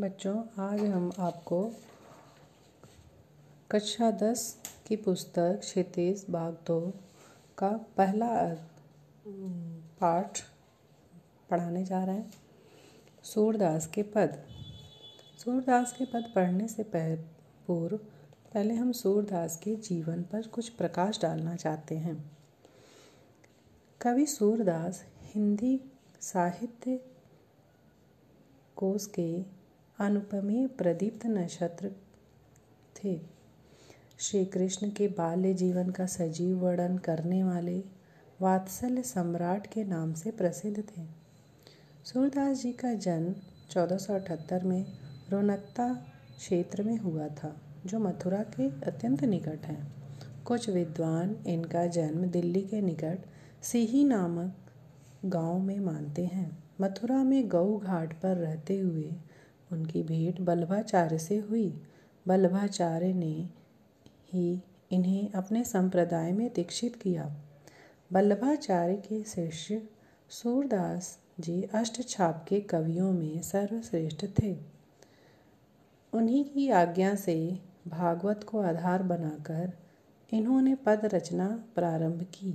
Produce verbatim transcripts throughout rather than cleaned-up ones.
बच्चों, आज हम आपको कक्षा दस की पुस्तक क्षितिज भाग दो का पहला पाठ पढ़ाने जा रहे हैं, सूरदास के पद। सूरदास के पद पढ़ने से पूर्व पहले हम सूरदास के जीवन पर कुछ प्रकाश डालना चाहते हैं। कवि सूरदास हिंदी साहित्य कोष के अनुपमीय प्रदीप्त नक्षत्र थे। श्री कृष्ण के बाल्य जीवन का सजीव वर्णन करने वाले वात्सल्य सम्राट के नाम से प्रसिद्ध थे। सूरदास जी का जन्म चौदह सौ अठहत्तर में रोनकता क्षेत्र में हुआ था, जो मथुरा के अत्यंत निकट है। कुछ विद्वान इनका जन्म दिल्ली के निकट सीही नामक गांव में मानते हैं। मथुरा में गऊ घाट पर रहते हुए उनकी भेंट वल्लभाचार्य से हुई। वल्लभाचार्य ने ही इन्हें अपने संप्रदाय में दीक्षित किया। वल्लभाचार्य के शिष्य सूरदास जी अष्टछाप के कवियों में सर्वश्रेष्ठ थे। उन्हीं की आज्ञा से भागवत को आधार बनाकर इन्होंने पद रचना प्रारंभ की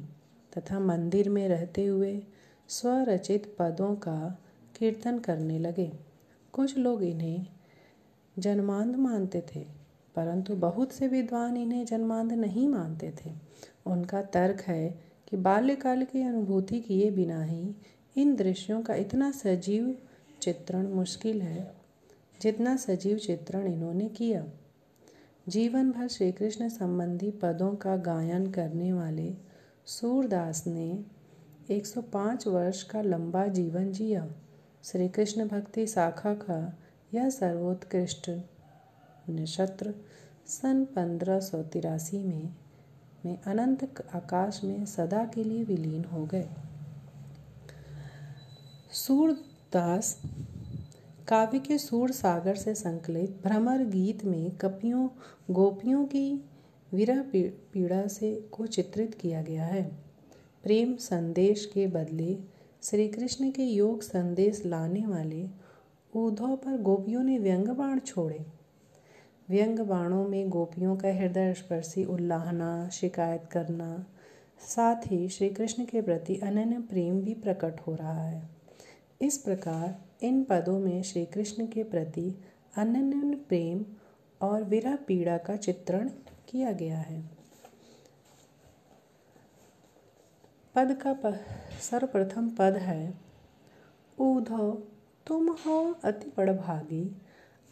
तथा मंदिर में रहते हुए स्वरचित पदों का कीर्तन करने लगे। कुछ लोग इन्हें जन्मांध मानते थे, परंतु बहुत से विद्वान इन्हें जन्मांध नहीं मानते थे। उनका तर्क है कि बाल्यकाल की अनुभूति किए बिना ही इन दृश्यों का इतना सजीव चित्रण मुश्किल है जितना सजीव चित्रण इन्होंने किया। जीवन भर श्री कृष्ण संबंधी पदों का गायन करने वाले सूरदास ने एक सौ पाँच वर्ष का लंबा जीवन जिया। श्री कृष्ण भक्ति शाखा का यह सर्वोत्कृष्ट नक्षत्र सन पंद्रह सौ तिरासी में में अनंत आकाश में सदा के लिए विलीन हो गए। सूरदास काव्य के सूर सागर से संकलित भ्रमर गीत में कपियों गोपियों की विरह पीड़ा से को चित्रित किया गया है। प्रेम संदेश के बदले श्री कृष्ण के योग संदेश लाने वाले उद्धव पर गोपियों ने व्यंग बाण छोड़े। व्यंग बाणों में गोपियों का हृदय स्पर्शी उल्लाहना, शिकायत करना, साथ ही श्री कृष्ण के प्रति अनन्य प्रेम भी प्रकट हो रहा है। इस प्रकार इन पदों में श्री कृष्ण के प्रति अनन्य प्रेम और विरह पीड़ा का चित्रण किया गया है। पद का सर्वप्रथम पद है, उद्धव तुम हो अति बड़भागी,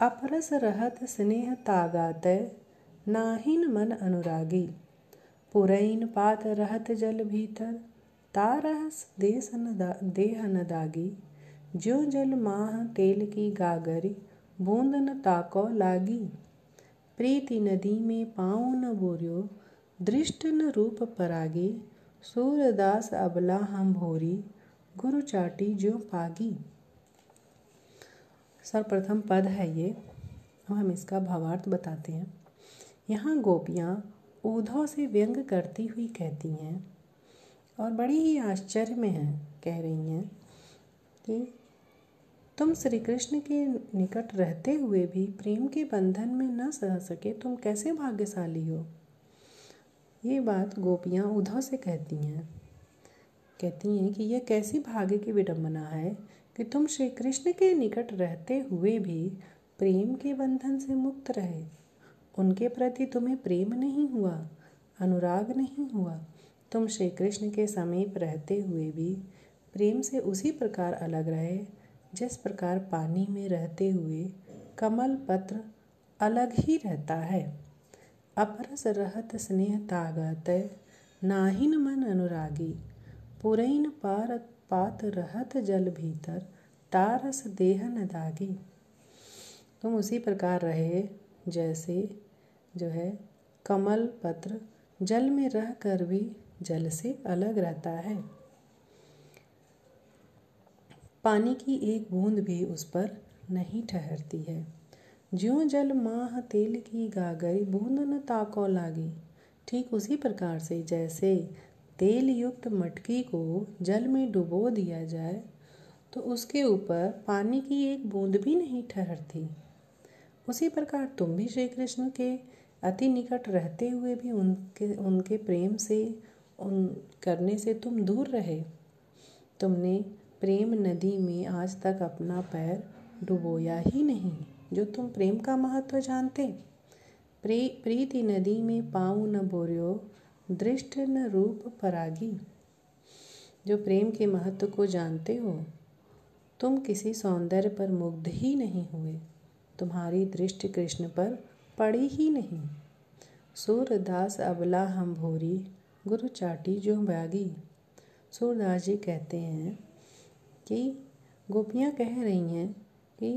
अपरस रहत स्नेह तागात, नाहिन मन अनुरागी, पुरैन पात रहत जल भीतर, तारहस देश देह न दागी, ज्यो जल माह तेल की गागरी, बूंद न ताको लागी, प्रीति नदी में पाँव न बोर्यो, दृष्ट न रूप परागी, सूरदास अबला हम भोरी, गुरु चाटी ज्यों पागी। सर्वप्रथम पद है ये, हम इसका भावार्थ बताते हैं। यहाँ गोपियाँ उद्धव से व्यंग करती हुई कहती हैं और बड़ी ही आश्चर्य में हैं, कह रही हैं कि तुम श्री कृष्ण के निकट रहते हुए भी प्रेम के बंधन में न सह सके, तुम कैसे भाग्यशाली हो। ये बात गोपियाँ उद्धव से कहती हैं कहती हैं कि यह कैसी भाग्य की विडंबना है कि तुम श्री कृष्ण के निकट रहते हुए भी प्रेम के बंधन से मुक्त रहे। उनके प्रति तुम्हें प्रेम नहीं हुआ, अनुराग नहीं हुआ। तुम श्री कृष्ण के समीप रहते हुए भी प्रेम से उसी प्रकार अलग रहे जिस प्रकार पानी में रहते हुए कमल पत्र अलग ही रहता है। अपरस रहत स्नेह तागत, नाहिन मन अनुरागी, पुरैन पार पात रहत जल भीतर, तारस देह न दागी। तुम उसी प्रकार रहे जैसे जो है कमल पत्र जल में रह कर भी जल से अलग रहता है। पानी की एक बूंद भी उस पर नहीं ठहरती है। ज्यों जल माह तेल की गागरी, बूंद न ताको लागी। ठीक उसी प्रकार से जैसे तेल युक्त मटकी को जल में डुबो दिया जाए तो उसके ऊपर पानी की एक बूंद भी नहीं ठहरती। उसी प्रकार तुम भी श्री कृष्ण के अति निकट रहते हुए भी उनके उनके प्रेम से उन करने से तुम दूर रहे। तुमने प्रेम नदी में आज तक अपना पैर डुबोया ही नहीं, जो तुम प्रेम का महत्व जानते। प्रे, प्रीति नदी में पाँव न बोर्यो दृष्ट न रूप परागी। जो प्रेम के महत्व को जानते हो, तुम किसी सौंदर्य पर मुग्ध ही नहीं हुए, तुम्हारी दृष्टि कृष्ण पर पड़ी ही नहीं। सूरदास अबला हम भोरी गुरु चाटी जो बागी। सूरदास जी कहते हैं कि गोपियाँ कह रही हैं कि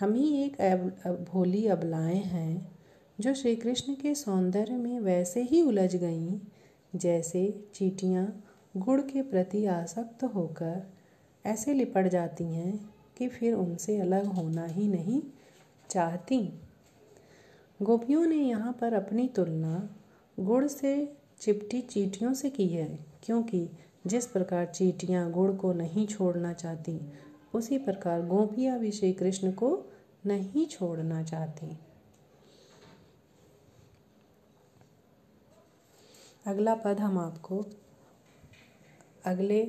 हम ही एक अब, भोली अबलाएँ हैं जो श्री कृष्ण के सौंदर्य में वैसे ही उलझ गईं जैसे चींटियाँ गुड़ के प्रति आसक्त होकर ऐसे लिपट जाती हैं कि फिर उनसे अलग होना ही नहीं चाहती। गोपियों ने यहाँ पर अपनी तुलना गुड़ से चिपटी चींटियों से की है, क्योंकि जिस प्रकार चींटियाँ गुड़ को नहीं छोड़ना चाहती, उसी प्रकार गोपियाँ भी श्री कृष्ण को नहीं छोड़ना चाहती। अगला पद हम आपको अगले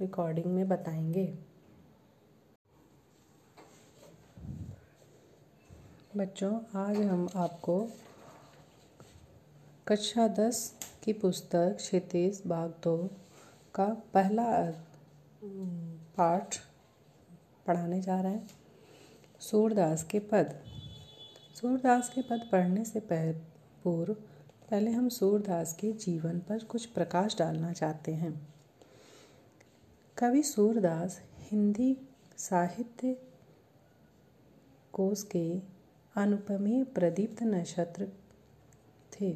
रिकॉर्डिंग में बताएंगे। बच्चों, आज हम आपको कक्षा दस की पुस्तक क्षितिज भाग दो का पहला पाठ पढ़ाने जा रहे हैं, सूरदास के पद। सूरदास के पद पढ़ने से पूर्व पहले हम सूरदास के जीवन पर कुछ प्रकाश डालना चाहते हैं। कवि सूरदास हिंदी साहित्य कोश के अनुपमेय प्रदीप्त नक्षत्र थे।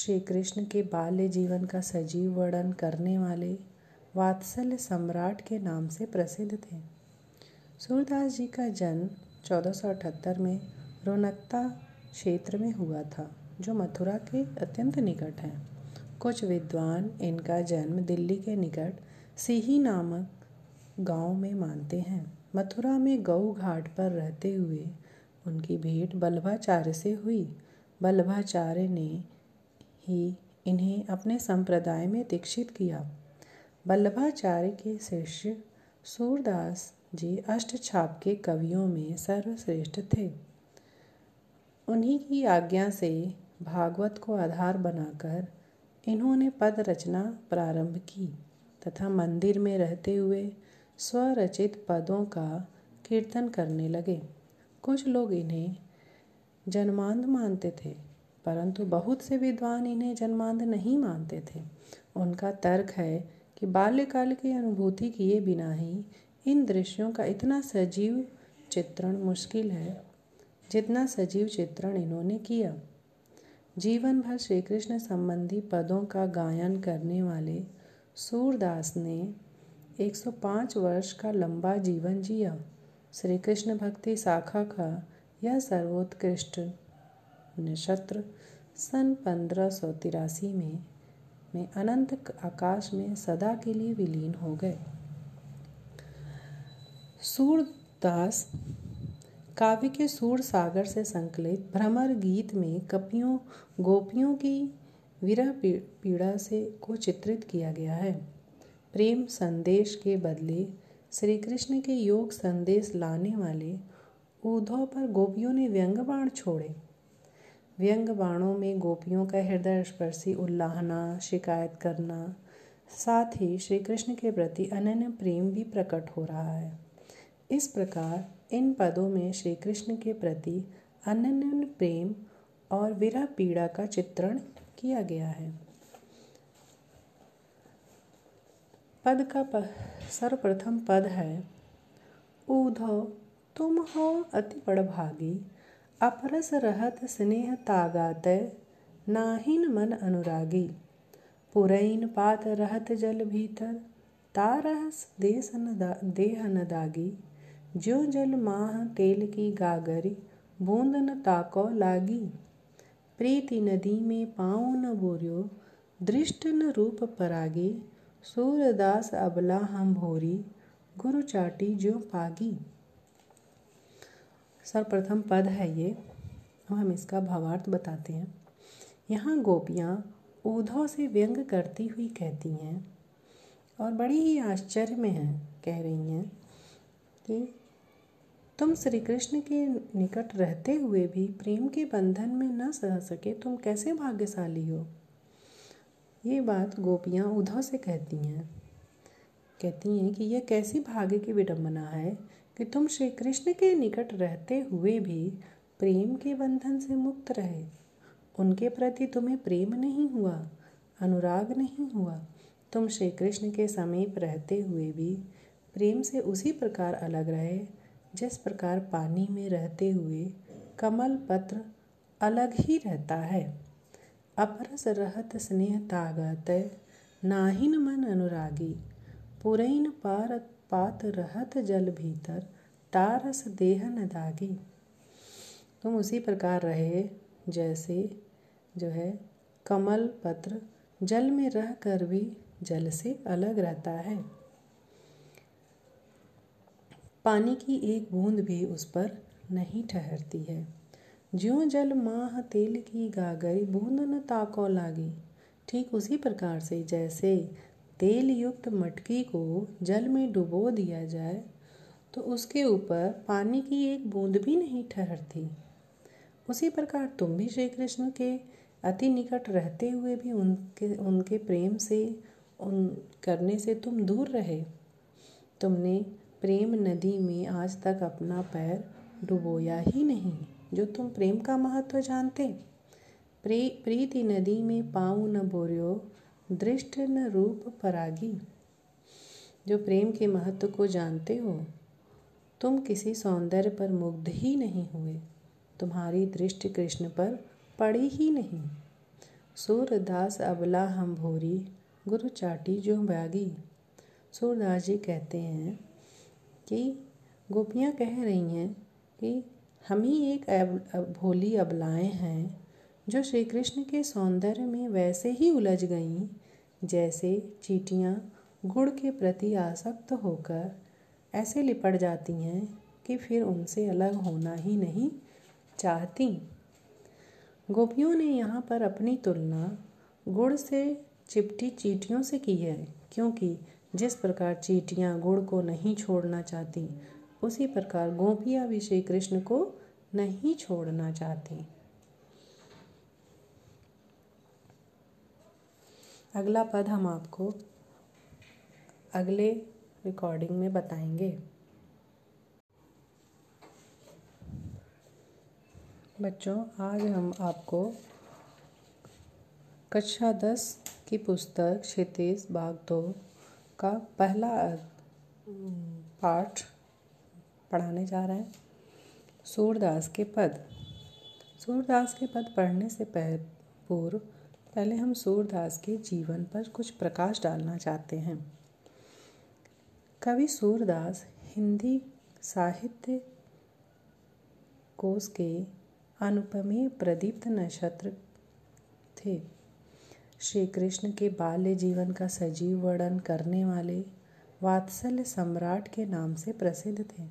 श्री कृष्ण के बाल्य जीवन का सजीव वर्णन करने वाले वात्सल्य सम्राट के नाम से प्रसिद्ध थे। सूरदास जी का जन्म चौदह सौ अठहत्तर में रोनकता क्षेत्र में हुआ था, जो मथुरा के अत्यंत निकट है। कुछ विद्वान इनका जन्म दिल्ली के निकट सीही नामक गांव में मानते हैं। मथुरा में गऊ घाट पर रहते हुए उनकी भेंट वल्लभाचार्य से हुई। वल्लभाचार्य ने ही इन्हें अपने संप्रदाय में दीक्षित किया। वल्लभाचार्य के शिष्य सूरदास जी अष्टछाप के कवियों में सर्वश्रेष्ठ थे। उन्हीं की आज्ञा से भागवत को आधार बनाकर इन्होंने पद रचना प्रारंभ की तथा मंदिर में रहते हुए स्वरचित पदों का कीर्तन करने लगे। कुछ लोग इन्हें जन्मांध मानते थे, परंतु बहुत से विद्वान इन्हें जन्मांध नहीं मानते थे। उनका तर्क है कि बाल्यकाल की अनुभूति किए बिना ही इन दृश्यों का इतना सजीव चित्रण मुश्किल है जितना सजीव चित्रण इन्होंने किया। जीवन भर श्री कृष्ण संबंधी पदों का गायन करने वाले सूरदास ने एक सौ पाँच वर्ष का लंबा जीवन जिया। श्री कृष्ण भक्ति शाखा का यह सर्वोत्कृष्ट नक्षत्र सन पंद्रह सौ तिरासी में में अनंत आकाश में सदा के लिए विलीन हो गए। सूरदास काव्य के सूर सागर से संकलित भ्रमर गीत में कपियों गोपियों की विरह पीड़ा से को चित्रित किया गया है। प्रेम संदेश के बदले श्री कृष्ण के योग संदेश लाने वाले उद्धव पर गोपियों ने व्यंग बाण छोड़े। व्यंग बाणों में गोपियों का हृदय स्पर्शी उल्लाहना, शिकायत करना, साथ ही श्री कृष्ण के प्रति अनन्य प्रेम भी प्रकट हो रहा है। इस प्रकार इन पदों में श्री कृष्ण के प्रति अनन्य प्रेम और विरह पीड़ा का चित्रण किया गया है। पद का सर्वप्रथम पद है, उद्धव तुम हो अति बड़भागी, अपरस रहत स्नेह तागात, नाहिन मन अनुरागी। पुरैन पात रहत जल भीतर, तारहस देह न दागी। जो जल माह तेल की गागरी, बूंद न ताको लागी। प्रीति नदी में पाँव न बोर्यो दृष्ट न रूप परागी। सूरदास अबला हम भोरी गुरु चाटी ज्यों पागी। सर्वप्रथम पद है ये, हम इसका भावार्थ बताते हैं। यहाँ गोपियाँ उद्धव से व्यंग करती हुई कहती हैं और बड़ी ही आश्चर्य में हैं, कह रही हैं कि तुम श्री कृष्ण के निकट रहते हुए भी प्रेम के बंधन में न सह सके, तुम कैसे भाग्यशाली हो। ये बात गोपियाँ उद्धव से कहती हैं, कहती हैं कि यह कैसी भाग्य की विडंबना है कि तुम श्री कृष्ण के निकट रहते हुए भी प्रेम के बंधन से मुक्त रहे। उनके प्रति तुम्हें प्रेम नहीं हुआ, अनुराग नहीं हुआ। तुम श्री कृष्ण के समीप रहते हुए भी प्रेम से उसी प्रकार अलग रहे जिस प्रकार पानी में रहते हुए कमल पत्र अलग ही रहता है। अपरस रहत स्नेह तागत नाहिन मन अनुरागी, पुरैन पार पात रहत जल भीतर तारस देह न दागी। तुम उसी प्रकार रहे जैसे जो है कमल पत्र जल में रह कर भी जल से अलग रहता है। पानी की एक बूंद भी उस पर नहीं ठहरती है। ज्यों जल माह तेल की गागरी बूंद न ताको लागी। ठीक उसी प्रकार से जैसे तेल युक्त मटकी को जल में डुबो दिया जाए तो उसके ऊपर पानी की एक बूंद भी नहीं ठहरती, उसी प्रकार तुम भी श्री कृष्ण के अति निकट रहते हुए भी उनके उनके प्रेम से उन करने से तुम दूर रहे। तुमने प्रेम नदी में आज तक अपना पैर डुबोया ही नहीं, जो तुम प्रेम का महत्व जानते। प्रे प्रीति नदी में पाँव न बोर्यो दृष्ट न रूप परागी। जो प्रेम के महत्व को जानते हो, तुम किसी सौंदर्य पर मुग्ध ही नहीं हुए, तुम्हारी दृष्टि कृष्ण पर पड़ी ही नहीं। सूरदास अबला हम भोरी गुरु चाटी जो बागी। सूरदास जी कहते हैं कि गोपियाँ कह रही हैं कि हम ही एक अब, भोली अबलाएँ हैं जो श्री कृष्ण के सौंदर्य में वैसे ही उलझ गईं जैसे चींटियाँ गुड़ के प्रति आसक्त होकर ऐसे लिपट जाती हैं कि फिर उनसे अलग होना ही नहीं चाहती। गोपियों ने यहाँ पर अपनी तुलना गुड़ से चिपटी चींटियों से की है, क्योंकि जिस प्रकार चींटियाँ गुड़ को नहीं छोड़ना चाहती, उसी प्रकार गोपियाँ भी श्री कृष्ण को नहीं छोड़ना चाहती। अगला पद हम आपको अगले रिकॉर्डिंग में बताएंगे। बच्चों, आज हम आपको कक्षा दस की पुस्तक क्षितिज भाग दो का पहला पाठ पढ़ाने जा रहे हैं, सूरदास के पद। सूरदास के पद पढ़ने से पूर्व पहले हम सूरदास के जीवन पर कुछ प्रकाश डालना चाहते हैं। कवि सूरदास हिंदी साहित्य कोश के अनुपमेय प्रदीप्त नक्षत्र थे। श्री कृष्ण के बाल्य जीवन का सजीव वर्णन करने वाले वात्सल्य सम्राट के नाम से प्रसिद्ध थे।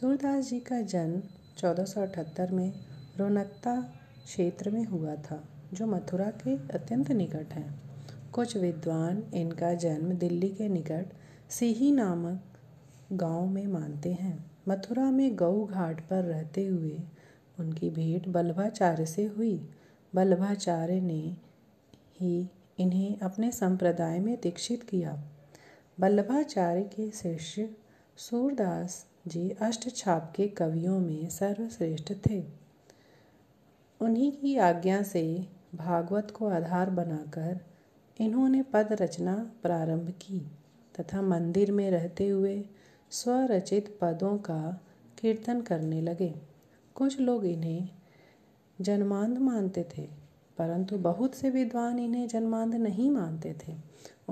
सूरदास जी का जन्म चौदह सौ अठहत्तर में रोनकता क्षेत्र में हुआ था, जो मथुरा के अत्यंत निकट है। कुछ विद्वान इनका जन्म दिल्ली के निकट सीही नामक गांव में मानते हैं। मथुरा में गऊ घाट पर रहते हुए उनकी भेंट वल्लभाचार्य से हुई। वल्लभाचार्य ने ही इन्हें अपने संप्रदाय में दीक्षित किया। वल्लभाचार्य के शिष्य सूरदास जी अष्टछाप के कवियों में सर्वश्रेष्ठ थे। उन्हीं की आज्ञा से भागवत को आधार बनाकर इन्होंने पद रचना प्रारंभ की तथा मंदिर में रहते हुए स्वरचित पदों का कीर्तन करने लगे। कुछ लोग इन्हें जन्मांध मानते थे, परंतु बहुत से विद्वान इन्हें जन्मांध नहीं मानते थे।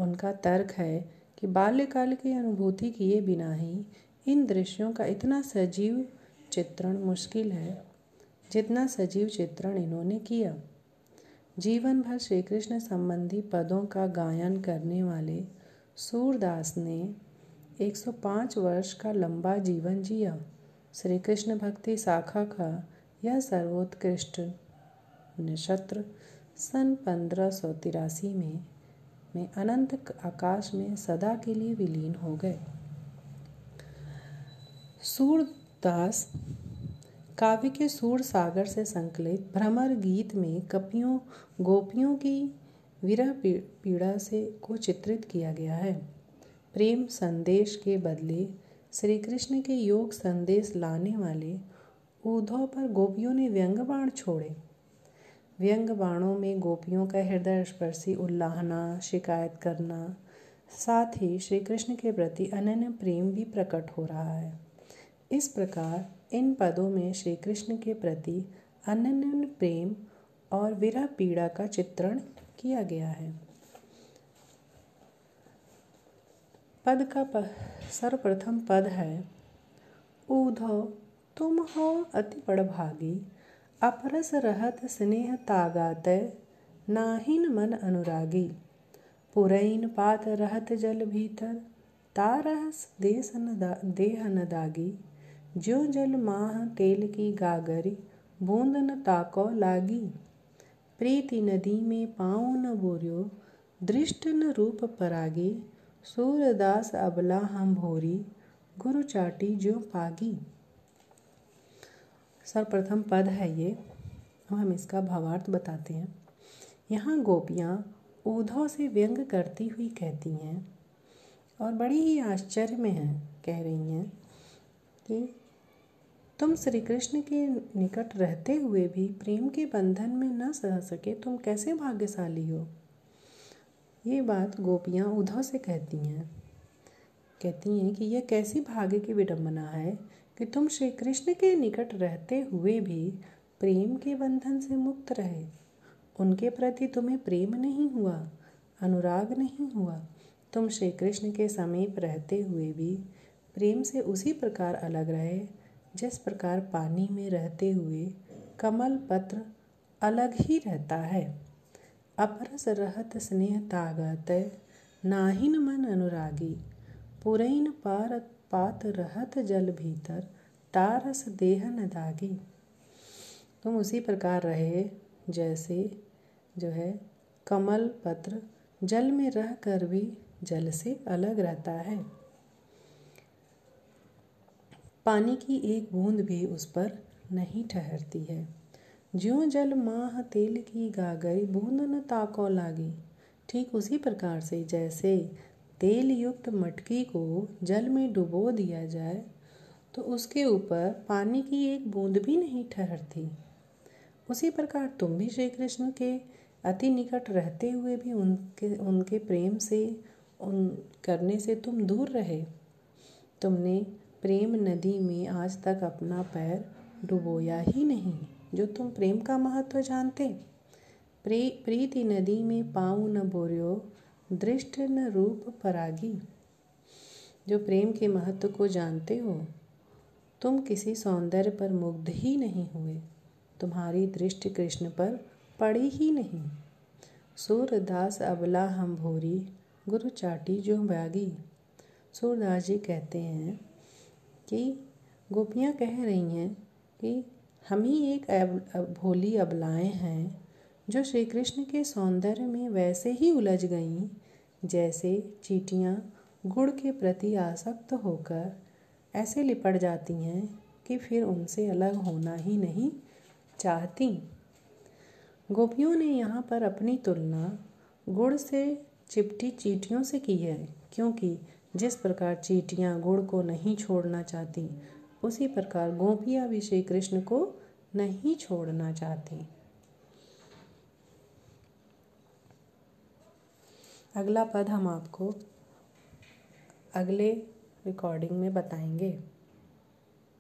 उनका तर्क है कि बाल्यकाल की अनुभूति किए बिना ही इन दृश्यों का इतना सजीव चित्रण मुश्किल है जितना सजीव चित्रण इन्होंने किया। जीवन भर श्री कृष्ण संबंधी पदों का गायन करने वाले सूरदास ने एक सौ पाँच वर्ष का लंबा जीवन जिया। श्री कृष्ण भक्ति शाखा का यह सर्वोत्कृष्ट नक्षत्र सन पंद्रह सौ तिरासी में में अनंत आकाश में सदा के लिए विलीन हो गए। सूरदास काव्य के सूर सागर से संकलित भ्रमर गीत में कपियों गोपियों की विरह पीड़ा से को चित्रित किया गया है। प्रेम संदेश के बदले श्री कृष्ण के योग संदेश लाने वाले उद्धव पर गोपियों ने व्यंग बाण छोड़े। व्यंग बाणों में गोपियों का हृदय स्पर्शी उल्लाहना, शिकायत करना, साथ ही श्री कृष्ण के प्रति अनन्य प्रेम भी प्रकट हो रहा है। इस प्रकार इन पदों में श्री कृष्ण के प्रति अनन्य प्रेम और विरह पीड़ा का चित्रण किया गया है। पद का सर्वप्रथम पद है, उद्धव तुम हो अति बड़भागी, अपरस रहत स्नेह तागात, नाहिन मन अनुरागी, पुरैन पात रहत जल भीतर, तारहस देह न दागी, ज्यों जल माह तेल की गागरी, बूंद न ताको लागी, प्रीति नदी में पाँव न बोर्यो, दृष्ट न रूप परागी, सूरदास अबला हम भोरी, गुरु चाटी जो पागी। सर्वप्रथम पद है ये, हम इसका भावार्थ बताते हैं। यहाँ गोपियाँ उद्धव से व्यंग करती हुई कहती हैं और बड़ी ही आश्चर्य में हैं, कह रही हैं कि तुम श्री कृष्ण के निकट रहते हुए भी प्रेम के बंधन में न सह सके, तुम कैसे भाग्यशाली हो। ये बात गोपियाँ उद्धव से कहती हैं कहती हैं कि यह कैसी भाग्य की विडंबना है कि तुम श्री कृष्ण के निकट रहते हुए भी प्रेम के बंधन से मुक्त रहे। उनके प्रति तुम्हें प्रेम नहीं हुआ, अनुराग नहीं हुआ। तुम श्री कृष्ण के समीप रहते हुए भी प्रेम से उसी प्रकार अलग रहे जिस प्रकार पानी में रहते हुए कमल पत्र अलग ही रहता है। अपरस रहत स्नेह तागत, नाहिन मन अनुरागी, पुरैन पार पात रहत जल भीतर, तारस देह न दागी। तुम उसी प्रकार रहे जैसे जो है कमल पत्र जल में रह कर भी जल से अलग रहता है। पानी की एक बूंद भी उस पर नहीं ठहरती है। ज्यों जल माह तेल की गागरी, बूंद न ताको लागी। ठीक उसी प्रकार से जैसे तेल युक्त मटकी को जल में डुबो दिया जाए तो उसके ऊपर पानी की एक बूंद भी नहीं ठहरती, उसी प्रकार तुम भी श्री कृष्ण के अति निकट रहते हुए भी उनके उनके प्रेम से उन करने से तुम दूर रहे। तुमने प्रेम नदी में आज तक अपना पैर डुबोया ही नहीं, जो तुम प्रेम का महत्व जानते। प्रे प्रीति नदी में पाँव न बोर्यो, दृष्ट न रूप परागी। जो प्रेम के महत्व को जानते हो, तुम किसी सौंदर्य पर मुग्ध ही नहीं हुए, तुम्हारी दृष्टि कृष्ण पर पड़ी ही नहीं। सूरदास अबला हम भोरी, गुरु चाटी जो बागी। सूरदास जी कहते हैं कि गोपियाँ कह रही हैं कि हम ही एक अब, भोली अबलाएं हैं जो श्री कृष्ण के सौंदर्य में वैसे ही उलझ गईं जैसे चींटियाँ गुड़ के प्रति आसक्त होकर ऐसे लिपट जाती हैं कि फिर उनसे अलग होना ही नहीं चाहती। गोपियों ने यहाँ पर अपनी तुलना गुड़ से चिपटी चींटियों से की है, क्योंकि जिस प्रकार चींटियाँ गुड़ को नहीं छोड़ना चाहती, उसी प्रकार गोपियाँ भी श्री कृष्ण को नहीं छोड़ना चाहती। अगला पद हम आपको अगले रिकॉर्डिंग में बताएंगे।